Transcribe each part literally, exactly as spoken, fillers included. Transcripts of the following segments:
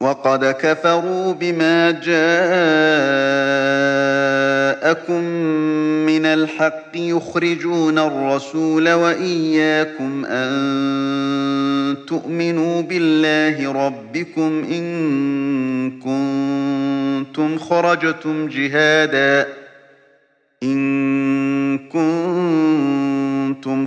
وقد كفروا بما جاءكم من الحق يخرجون الرسول وإياكم أن تؤمنوا بالله ربكم إن كنتم خرجتم جهادا إن كنتم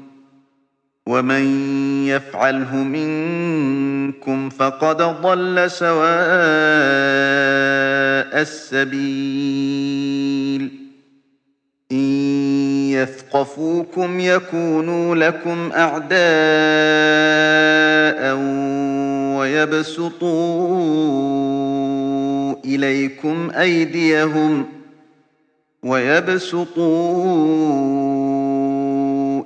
ومن يفعله منكم فقد ضل سواء السبيل إن يثقفوكم يكونوا لكم أعداء ويبسطوا إليكم أيديهم ويبسطوا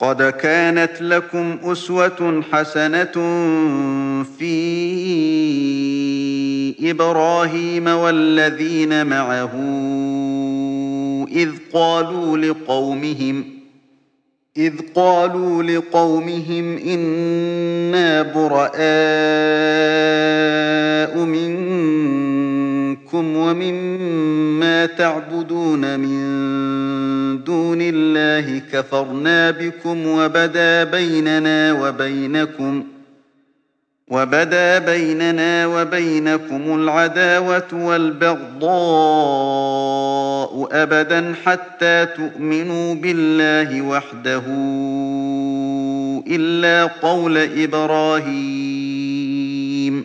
قد كانت لكم أسوة حسنة في إبراهيم والذين معه إذ قالوا لقومهم إذ قالوا لقومهم إنا براء منكم ومما تعبدون من دون الله كفرنا بكم وبدا بيننا وبينكم وبدا بيننا وبينكم العداوة والبغضاء أبدا حتى تؤمنوا بالله وحده إلا قول إبراهيم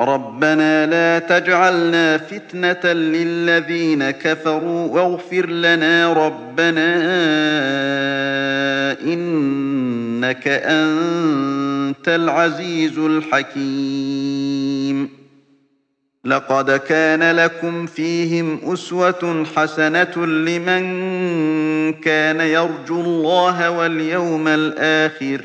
ربنا لا تجعلنا فتنة للذين كفروا واغفر لنا ربنا إنك أنت العزيز الحكيم لقد كان لكم فيهم أسوة حسنة لمن كان يرجو الله واليوم الآخر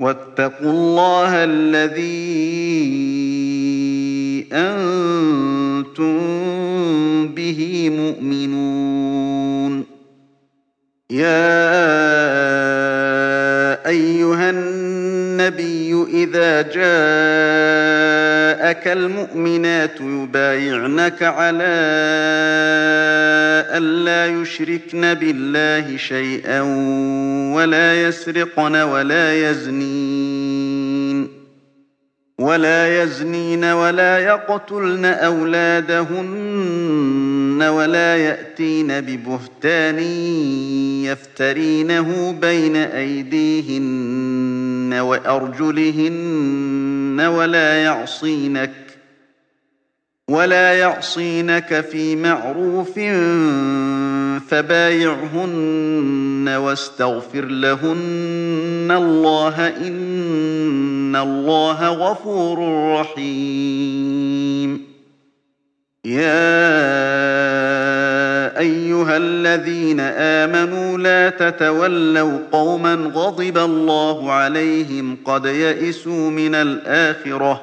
واتقوا الله الذي أنتم به مؤمنون. يا أيها النبي إذا جاءك المؤمنات يبايعنك على أن لا يشركن بالله شيئا ولا يسرقن ولا يزنين ولا يزنين ولا يقتلن أولادهن ولا يأتين ببهتان يفترينه بين أيديهن وأرجلهن ولا يعصينك ولا يعصينك في معروف فبايعهن واستغفر لهن الله إن الله غفور رحيم. يا أيها الذين آمنوا لا تتولوا قوما غضب الله عليهم قد يئسوا من الآخرة